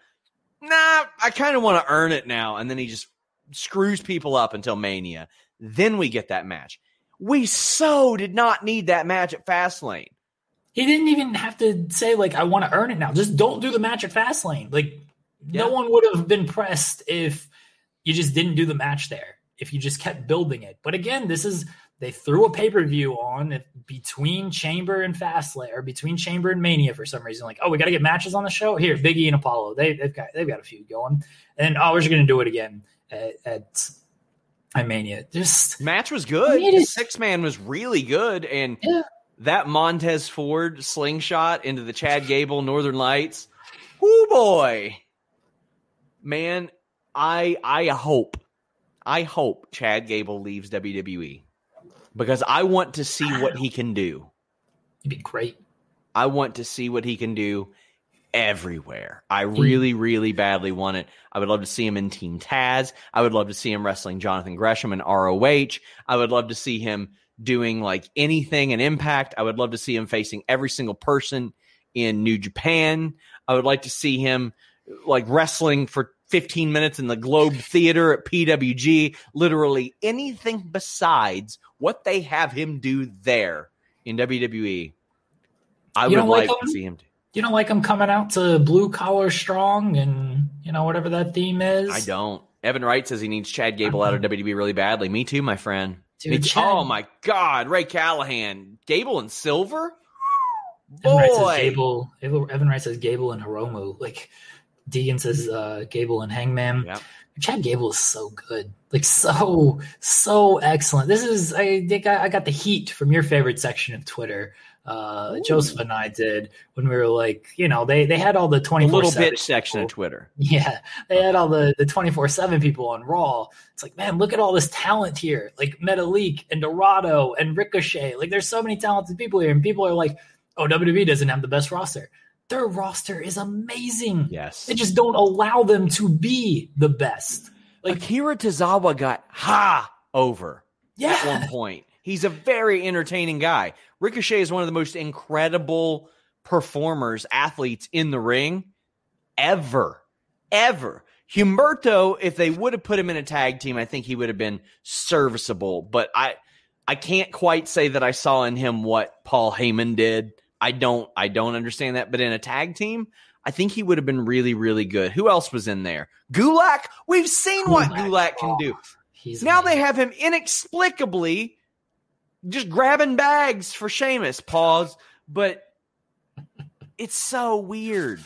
nah, I kind of want to earn it now. And then he just screws people up until Mania. Then we get that match. We so did not need that match at Fastlane. He didn't even have to say, like, I want to earn it now. Just don't do the match at Fastlane. Like, no one would have been pressed if you just didn't do the match there, if you just kept building it. But again, this is, they threw a pay-per-view on between Chamber and Fastlane, or between Chamber and Mania for some reason. Like, oh, we got to get matches on the show? Here, Big E and Apollo. They've got a feud going. And, oh, we're just going to do it again at Mania. Just match was good. The six-man was really good. And that Montez Ford slingshot into the Chad Gable Northern Lights. Oh boy, man! I hope Chad Gable leaves WWE because I want to see what he can do. It'd be great. I want to see what he can do everywhere. I really, really badly want it. I would love to see him in Team Taz. I would love to see him wrestling Jonathan Gresham in ROH. I would love to see him doing like anything in Impact. I would love to see him facing every single person in New Japan. I would like to see him like wrestling for 15 minutes in the Globe Theater at PWG. Literally anything besides what they have him do there in WWE. I would like to see him do. You don't like him coming out to Blue Collar Strong and, you know, whatever that theme is? I don't. Evan Wright says he needs Chad Gable out of WWE really badly. Me too, my friend. Dude, oh my God, Ray Callahan, Gable and Silver, boy. Evan Wright says Gable and Hiromu. Like Deegan says, Gable and Hangman. Yep. Chad Gable is so good, like so excellent. This is, I think I got the heat from your favorite section of Twitter. Joseph and I did when we were like, you know, they had all the 24/7 little bitch section of Twitter. Yeah, they had all the 24/7 people on Raw. It's like, man, look at all this talent here, like Metalik and Dorado and Ricochet. Like, there's so many talented people here, and people are like, oh, WWE doesn't have the best roster. Their roster is amazing. Yes, they just don't allow them to be the best. Like Akira Tozawa got over at one point. He's a very entertaining guy. Ricochet is one of the most incredible performers, athletes in the ring ever. Humberto, if they would have put him in a tag team, I think he would have been serviceable. But I can't quite say that I saw in him what Paul Heyman did. I don't understand that. But in a tag team, I think he would have been really, really good. Who else was in there? Gulak. We've seen what Gulak can do. Now they have him inexplicably just grabbing bags for Sheamus, but it's so weird.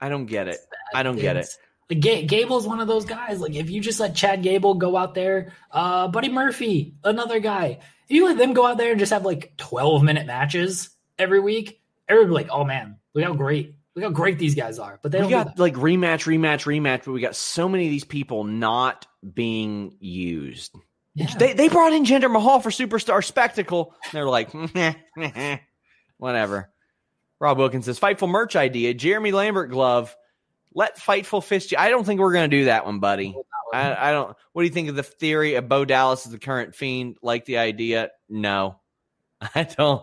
I don't get it. Like, Gable's one of those guys. Like, if you just let Chad Gable go out there, Buddy Murphy, another guy, if you let them go out there and just have like 12-minute matches every week, everybody like, oh man, look how great these guys are. But we got like rematch, but we got so many of these people not being used. Yeah. They brought in Jinder Mahal for Superstar Spectacle. They're like, whatever. Rob Wilkins says, Fightful merch idea, Jeremy Lambert glove. Let Fightful fist you. I don't think we're going to do that one, buddy. I don't. What do you think of the theory of Bo Dallas as the current Fiend? Like the idea? No, I don't.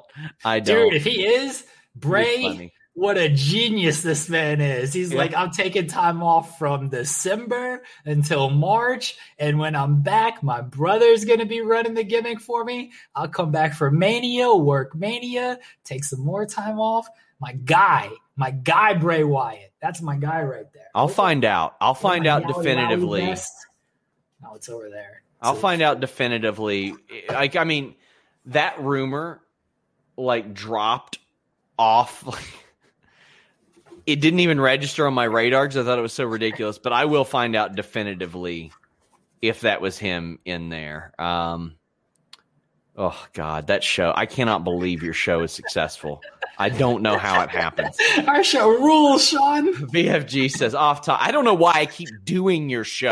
Dude, if he is, Bray what a genius this man is. He's like, I'm taking time off from December until March. And when I'm back, my brother's going to be running the gimmick for me. I'll come back for Mania, work Mania, take some more time off. My guy, Bray Wyatt. That's my guy right there. I'll find out definitively. No, it's over there. I'll find out definitively. Like, I mean, that rumor, like, dropped off. Like, it didn't even register on my radar because I thought it was so ridiculous. But I will find out definitively if that was him in there. Oh, God, that show. I cannot believe your show is successful. I don't know how it happens. Our show rules, Sean. VFG says, off top. I don't know why I keep doing your show.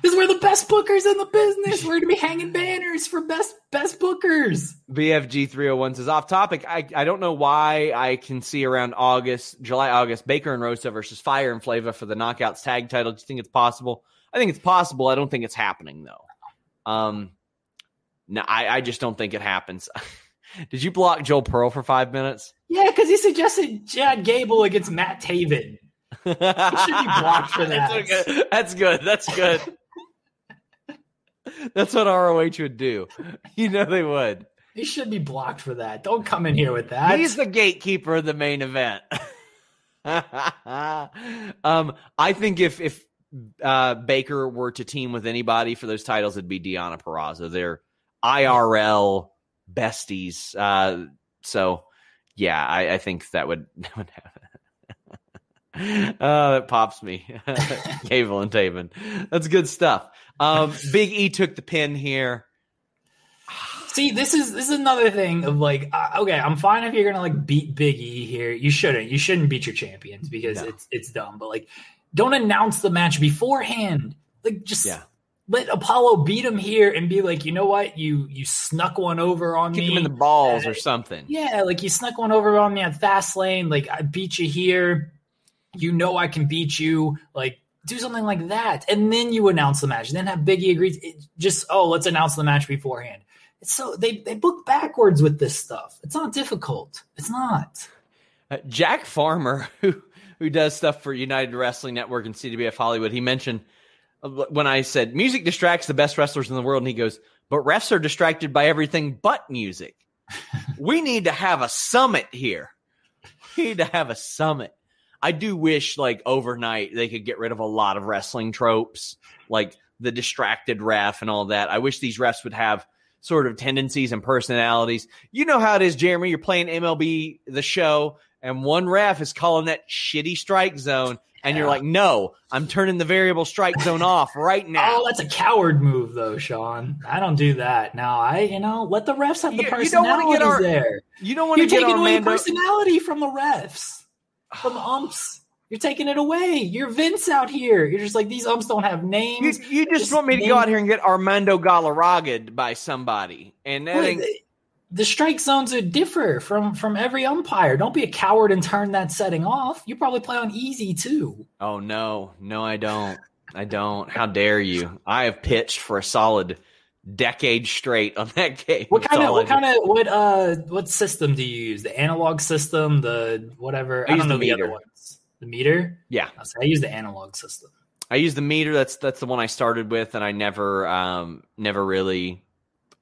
Because we're the best bookers in the business. We're going to be hanging banners for best bookers. VFG 301 says, off topic. I don't know why I can see around July, August, Baker and Rosa versus Fire and Flava for the Knockouts tag title. Do you think it's possible? I think it's possible. I don't think it's happening, though. No, I just don't think it happens. Did you block Joel Pearl for 5 minutes? Yeah, because he suggested Chad Gable against Matt Taven. He should be blocked for that. That's good. That's what ROH would do. You know they would. He should be blocked for that. Don't come in here with that. He's the gatekeeper of the main event. I think if Baker were to team with anybody for those titles, it'd be Deonna Purrazzo. They're IRL besties. So yeah, I think that would happen. That pops me. Gable and Taven. That's good stuff. Big E took the pin here. See, this is another thing of like, okay, I'm fine if you're going to like beat Big E here. You shouldn't beat your champions because it's dumb, but like, don't announce the match beforehand. Like, just let Apollo beat him here and be like, you know what? You snuck one over on me. Kick him in the balls or something. Yeah, like you snuck one over on me at Fastlane. Like, I beat you here. You know I can beat you. Like, do something like that. And then you announce the match. And then have Big E agree. Let's announce the match beforehand. So they book backwards with this stuff. It's not difficult. It's not. Jack Farmer, who does stuff for United Wrestling Network and CWF Hollywood, he mentioned when I said music distracts the best wrestlers in the world, and he goes, but refs are distracted by everything but music. We need to have a summit here. I do wish, like, overnight they could get rid of a lot of wrestling tropes, like the distracted ref and all that. I wish these refs would have sort of tendencies and personalities. You know how it is, Jeremy. You're playing MLB The Show, and one ref is calling that shitty strike zone, and you're like, no, I'm turning the variable strike zone off right now. Oh, that's a coward move, though, Sean. I don't do that. No, let the refs have the personality there. You don't want to get taking away the personality from the refs, from umps. You're taking it away. You're Vince out here. You're just like, these umps don't have names. You just want me to go out here and get Armando Galarraga'd by somebody, and that ain't... The strike zones are differ from every umpire. Don't be a coward and turn that setting off. You probably play on easy too. Oh no, I don't. How dare you? I have pitched for a solid decade straight on that game. What system do you use? The analog system, the whatever. I don't know the other ones. The meter. Yeah, I use the analog system. I use the meter. That's the one I started with, and I never really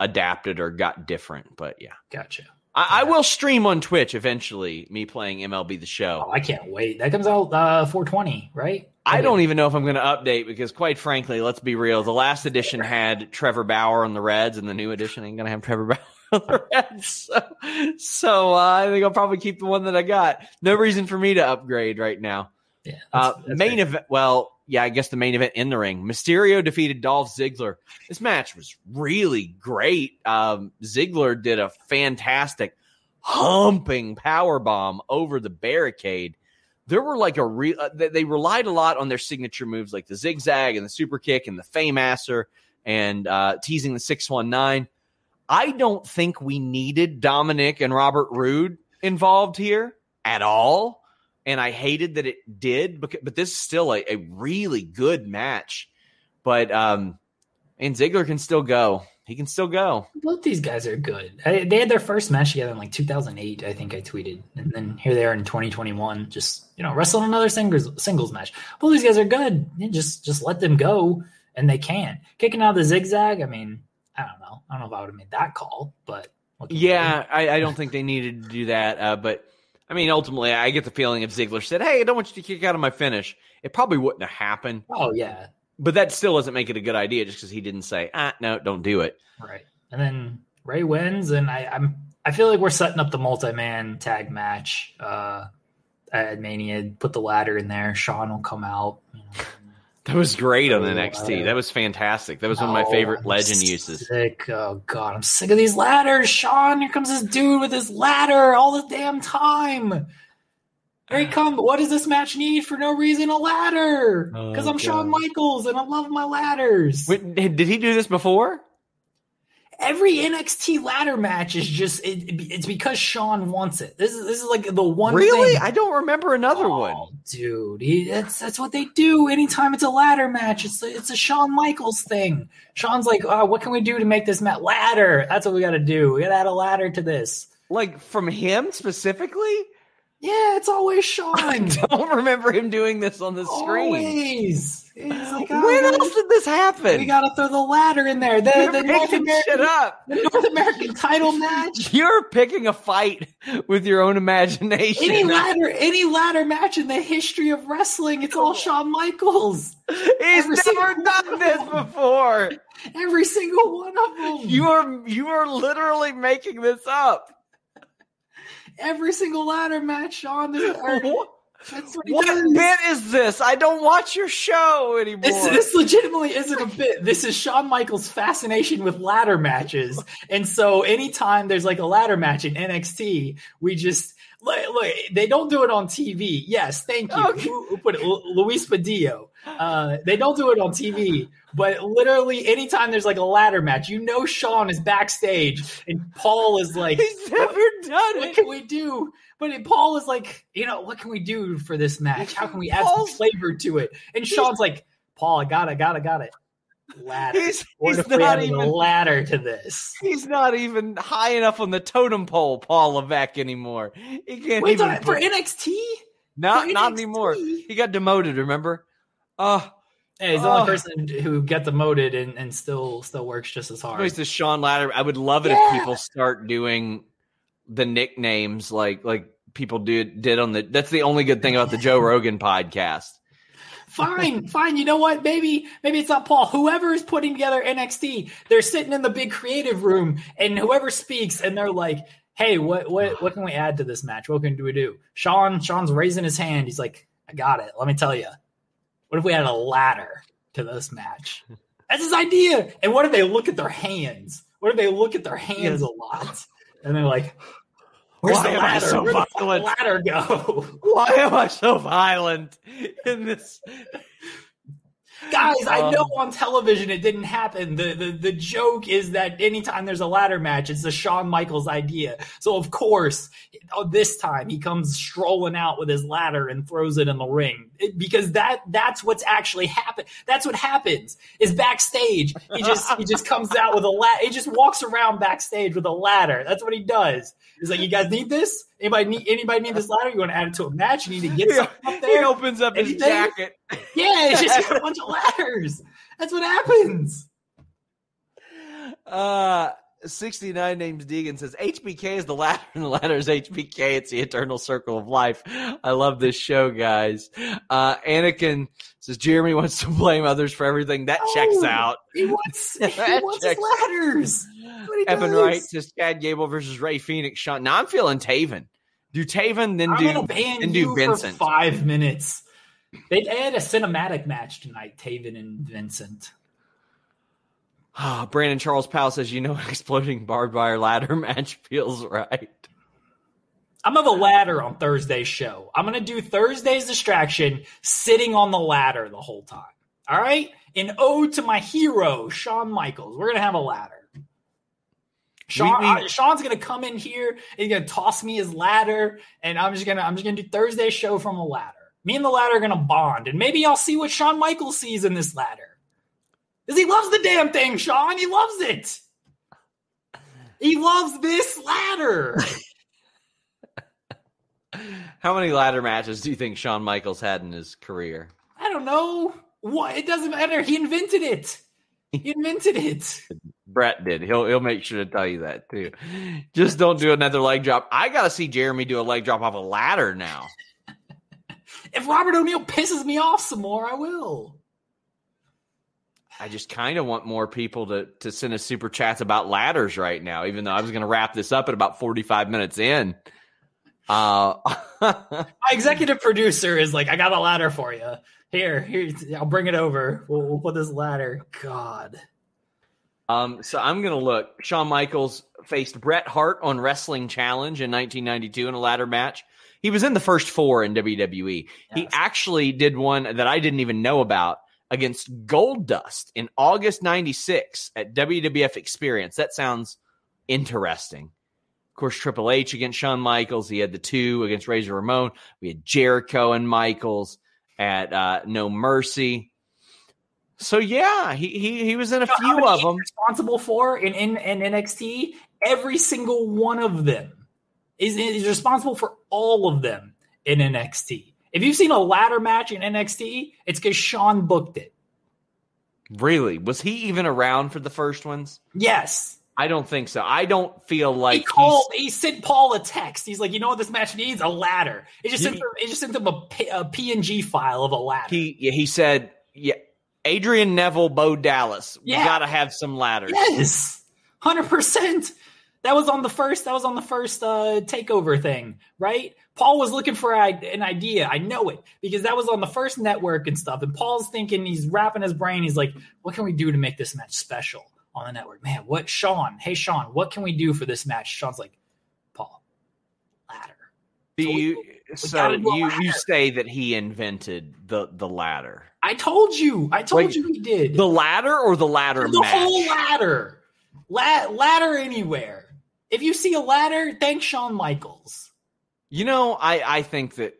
adapted or got different, but yeah. Gotcha. I will stream on Twitch eventually, me playing MLB The Show. Oh, I can't wait. That comes out 420, right? I don't even know if I'm going to update because, quite frankly, let's be real. The last edition had Trevor Bauer on the Reds, and the new edition ain't going to have Trevor Bauer on the Reds. So I think I'll probably keep the one that I got. No reason for me to upgrade right now. Yeah, that's main event. Well, yeah, I guess the main event in the ring. Mysterio defeated Dolph Ziggler. This match was really great. Ziggler did a fantastic humping powerbomb over the barricade. There were like they relied a lot on their signature moves, like the zigzag and the super kick and the Fame-asser and teasing the 619. I don't think we needed Dominic and Robert Roode involved here at all. And I hated that it did, but this is still a really good match. But and Ziggler can still go. He can still go. Both these guys are good. They had their first match together in like 2008, I think I tweeted. And then here they are in 2021, just, you know, wrestling another singles match. Both these guys are good. Just let them go, and they can. Kicking out of the zigzag, I mean, I don't know. I don't know if I would have made that call, but. Yeah, I don't think they needed to do that. But, I mean, ultimately, I get the feeling if Ziggler said, hey, I don't want you to kick out of my finish, it probably wouldn't have happened. Oh, yeah. But that still doesn't make it a good idea just because he didn't say, no, don't do it. Right. And then Ray wins, and I feel like we're setting up the multi-man tag match at Mania. Put the ladder in there. Sean will come out. You know, that was great on NXT. That was fantastic. That was one of my favorite legend uses. Oh, God. I'm sick of these ladders, Sean. Here comes this dude with his ladder all the damn time. Here he comes. What does this match need for no reason? A ladder. Because I'm Shawn Michaels and I love my ladders. Wait, did he do this before? Every NXT ladder match is just it's because Sean wants it. This is like the one. Really, thing. I don't remember another one. Dude, that's what they do. Anytime it's a ladder match, it's a Shawn Michaels thing. Sean's like, oh, what can we do to make this match ladder? That's what we got to do. We got to add a ladder to this. Like from him specifically. Yeah, it's always Sean. I don't remember him doing this on the screen. Always. Like, when else did this happen? We got to throw the ladder in there. The North American title match. You're picking a fight with your own imagination. Any ladder match in the history of wrestling, it's all Shawn Michaels. He's never done this before. Every single one of them. You are literally making this up. Every single ladder match on this earth. What bit is this? I don't watch your show anymore. This legitimately isn't a bit. This is Shawn Michaels' fascination with ladder matches. And so anytime there's like a ladder match in NXT, we just look, they don't do it on TV. Yes, thank you. Okay. Who put it? Luis Padillo. They don't do it on TV, but literally anytime there's like a ladder match, you know Sean is backstage and Paul is like, he's never done it. What can we do? But Paul is like, you know, what can we do for this match? How can we add some flavor to it? And Sean's like, Paul, I got it. Ladder. He's not even a ladder to this. He's not even high enough on the totem pole, Paul Levesque anymore. He can't even for NXT. Not anymore. He got demoted. Remember? He's the only person who gets demoted and still works just as hard. It's the Sean Ladder. I would love it if people start doing the nicknames like people did on the. That's the only good thing about the Joe Rogan podcast. Fine. You know what? Maybe it's not Paul. Whoever is putting together NXT, they're sitting in the big creative room, and whoever speaks, and they're like, "Hey, what can we add to this match? What can we do?" Sean's raising his hand. He's like, "I got it. Let me tell you. What if we added a ladder to this match?" That's his idea. And what if they look at their hands? What if they look at their hands a lot? And they're like, Where's the ladder go? Why am I so violent in this? Guys, I know on television it didn't happen. The joke is that anytime there's a ladder match, it's the Shawn Michaels idea. So, of course, this time he comes strolling out with his ladder and throws it in the ring. Because that's what's actually happened. That's what happens is backstage. He just comes out with a ladder. He just walks around backstage with a ladder. That's what he does. He's like, you guys need this? Anybody need this ladder? You want to add it to a match? You need to get something up there? He opens up his jacket. Yeah, it's just a bunch of ladders. That's what happens. 69 names Deegan says, HBK is the ladder, and the ladder is HBK. It's the eternal circle of life. I love this show, guys. Anakin says, Jeremy wants to blame others for everything. That checks out. He wants his ladders. Evan Wright says, Chad Gable versus Ray Phoenix. Sean, now I'm feeling Taven. Do Taven, then do Vincent. For 5 minutes. They had a cinematic match tonight, Taven and Vincent. Brandon Charles Powell says, an exploding barbed wire ladder match feels right. I'm going to have a ladder on Thursday's show. I'm going to do Thursday's distraction sitting on the ladder the whole time. All right? An ode to my hero, Shawn Michaels. We're going to have a ladder. Sean's going to come in here. He's going to toss me his ladder, and I'm just going to do Thursday's show from a ladder. Me and the ladder are going to bond, and maybe I'll see what Shawn Michaels sees in this ladder. Because he loves the damn thing, Sean. He loves it. He loves this ladder. How many ladder matches do you think Shawn Michaels had in his career? I don't know. What? It doesn't matter. He invented it. Brett did. He'll make sure to tell you that too. Just don't do another leg drop. I got to see Jeremy do a leg drop off a ladder now. If Robert O'Neill pisses me off some more, I will. I just kind of want more people to send us super chats about ladders right now, even though I was going to wrap this up at about 45 minutes in. My executive producer is like, I got a ladder for you. Here, I'll bring it over. We'll put this ladder. God. So I'm going to look. Shawn Michaels faced Bret Hart on Wrestling Challenge in 1992 in a ladder match. He was in the first four in WWE. Yes. He actually did one that I didn't even know about against Goldust in August 96 at WWF Experience. That sounds interesting. Of course, Triple H against Shawn Michaels. He had the two against Razor Ramon. We had Jericho and Michaels at No Mercy. So yeah, he was in a few of them. Responsible for in NXT, every single one of them is responsible for all of them in NXT. If you've seen a ladder match in NXT, it's because Shawn booked it. Really? Was he even around for the first ones? Yes. I don't think so. I don't feel like he sent Paul a text. He's like, you know what this match needs? A ladder. It just sent him a PNG file of a ladder. He said, yeah. Adrian Neville, Bo Dallas. Yeah. We got to have some ladders. Yes, 100%. That was on the first takeover thing, right? Paul was looking for an idea. I know it because that was on the first network and stuff. And Paul's thinking, he's wrapping his brain. He's like, what can we do to make this match special on the network? Man, Hey, Sean, what can we do for this match? Sean's like, Paul, ladder. You say that he invented the ladder. I told you he did. The ladder or the ladder match? The whole ladder. Ladder anywhere. If you see a ladder, thank Shawn Michaels. You know, I think that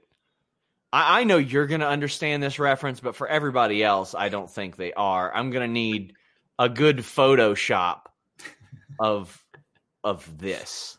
I know you're going to understand this reference, but for everybody else, I don't think they are. I'm going to need a good Photoshop of this.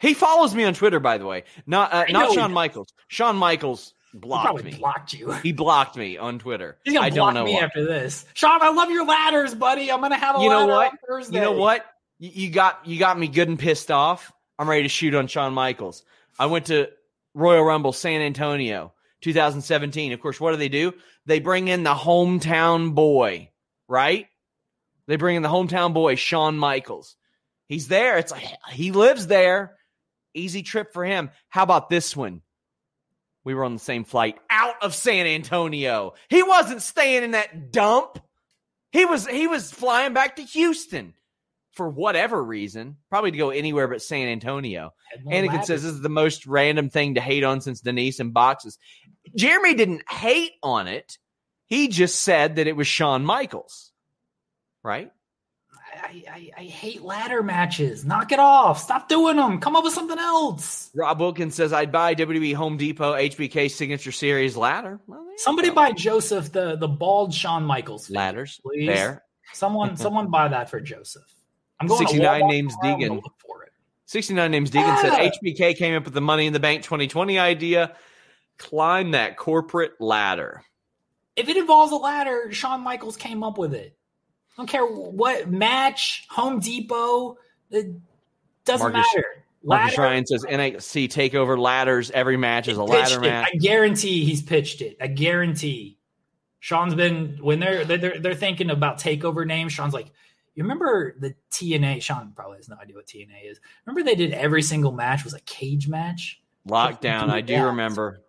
He follows me on Twitter, by the way. Not Shawn Michaels. Shawn Michaels blocked me. Blocked you. He blocked me on Twitter. He's gonna block me after this. Sean, I love your ladders, buddy. I'm gonna have a ladder on Thursday. You know what? You got me good and pissed off. I'm ready to shoot on Shawn Michaels. I went to Royal Rumble San Antonio 2017. Of course, what do? They bring in the hometown boy, right? They bring in the hometown boy, Shawn Michaels. He's there. It's like he lives there. Easy trip for him. How about this one? We were on the same flight out of San Antonio. He wasn't staying in that dump. He was flying back to Houston for whatever reason, probably to go anywhere but San Antonio. Anakin says this is the most random thing to hate on since Denise and boxes. Jeremy didn't hate on it. He just said that it was Shawn Michaels, right? I hate ladder matches. Knock it off. Stop doing them. Come up with something else. Rob Wilkins says, I'd buy WWE Home Depot HBK Signature Series ladder. Well, somebody buy Joseph, the bald Shawn Michaels. Ladders, please. There. Someone buy that for Joseph. I'm going 69 to names Deegan. Look for it. 69 names Deegan said, HBK came up with the Money in the Bank 2020 idea. Climb that corporate ladder. If it involves a ladder, Shawn Michaels came up with it. I don't care what match, Home Depot, it doesn't matter. Marcus Ryan says NXT TakeOver ladders. Every match is a ladder match. I guarantee he's pitched it. I guarantee. Sean's been when they're thinking about TakeOver names. Sean's like, you remember the TNA? Sean probably has no idea what TNA is. Remember they did every single match was a cage match. Lockdown. I do remember.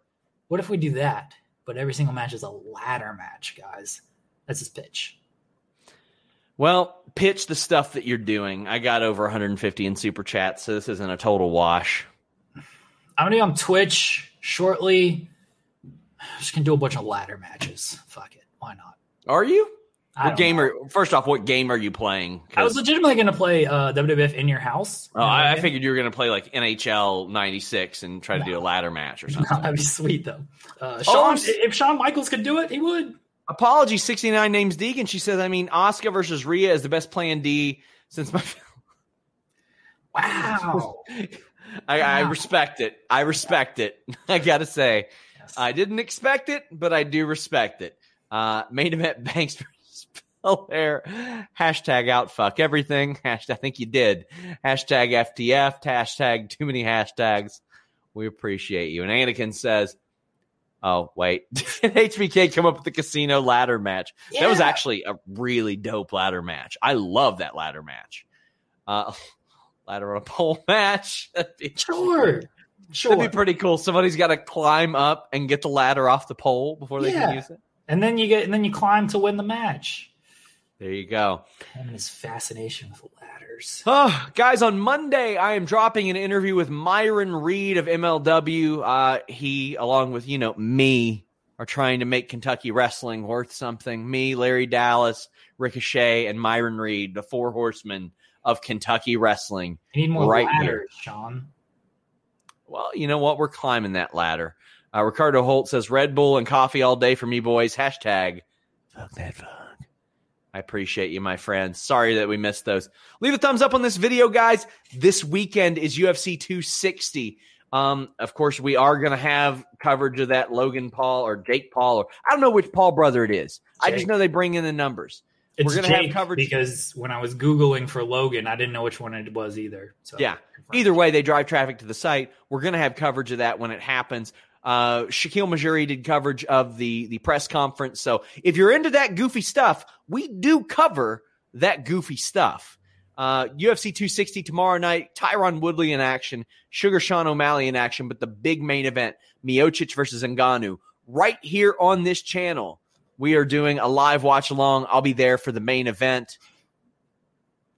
What if we do that? But every single match is a ladder match, guys. That's his pitch. Well, pitch the stuff that you're doing. I got over 150 in Super Chats, so this isn't a total wash. I'm going to be on Twitch shortly. I'm just going to do a bunch of ladder matches. Fuck it. Why not? Are you? First off, what game are you playing? I was legitimately going to play WWF In Your House. Oh, I figured you were going to play like NHL 96 and try to do a ladder match or something. No, that'd be sweet, though. If Shawn Michaels could do it, he would. Apology 69 names Deegan. She says, I mean, Asuka versus Rhea is the best plan D since my film. Wow. I respect it. I respect it. I got to say, yes. I didn't expect it, but I do respect it. Main event Banks versus Belair. Hashtag out fuck everything. Hashtag, I think you did. Hashtag FTF. Hashtag too many hashtags. We appreciate you. And Anakin says, oh, wait. Did HBK come up with the casino ladder match? Yeah. That was actually a really dope ladder match. I love that ladder match. Ladder on a pole match. Sure. That'd be pretty cool. Somebody's got to climb up and get the ladder off the pole before they can use it. And then you climb to win the match. There you go. And his fascination with ladders. Oh, guys, on Monday, I am dropping an interview with Myron Reed of MLW. He, along with, me, are trying to make Kentucky wrestling worth something. Me, Larry Dallas, Ricochet, and Myron Reed, the four horsemen of Kentucky wrestling. You need more ladders, here. Sean. Well, you know what? We're climbing that ladder. Ricardo Holt says, Red Bull and coffee all day for me, boys. Hashtag, fuck that fuck. I appreciate you, my friend. Sorry that we missed those. Leave a thumbs up on this video, guys. This weekend is UFC 260. Of course, we are going to have coverage of that Logan Paul or Jake Paul. Or I don't know which Paul brother it is. Jake. I just know they bring in the numbers. It's We're going to have coverage because when I was Googling for Logan, I didn't know which one it was either. So yeah. Either way, they drive traffic to the site. We're going to have coverage of that when it happens. Shaquille Majuri did coverage of the press conference. So if you're into that goofy stuff, we do cover that goofy stuff. UFC 260 tomorrow night, Tyron Woodley in action, Sugar Sean O'Malley in action, but the big main event, Miocic versus Ngannou, right here on this channel. We are doing a live watch along. I'll be there for the main event.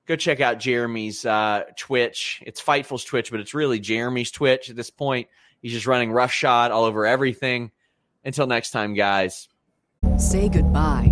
Go check out Jeremy's Twitch. It's Fightful's Twitch, but it's really Jeremy's Twitch at this point. He's just running roughshod all over everything. Until next time, guys. Say goodbye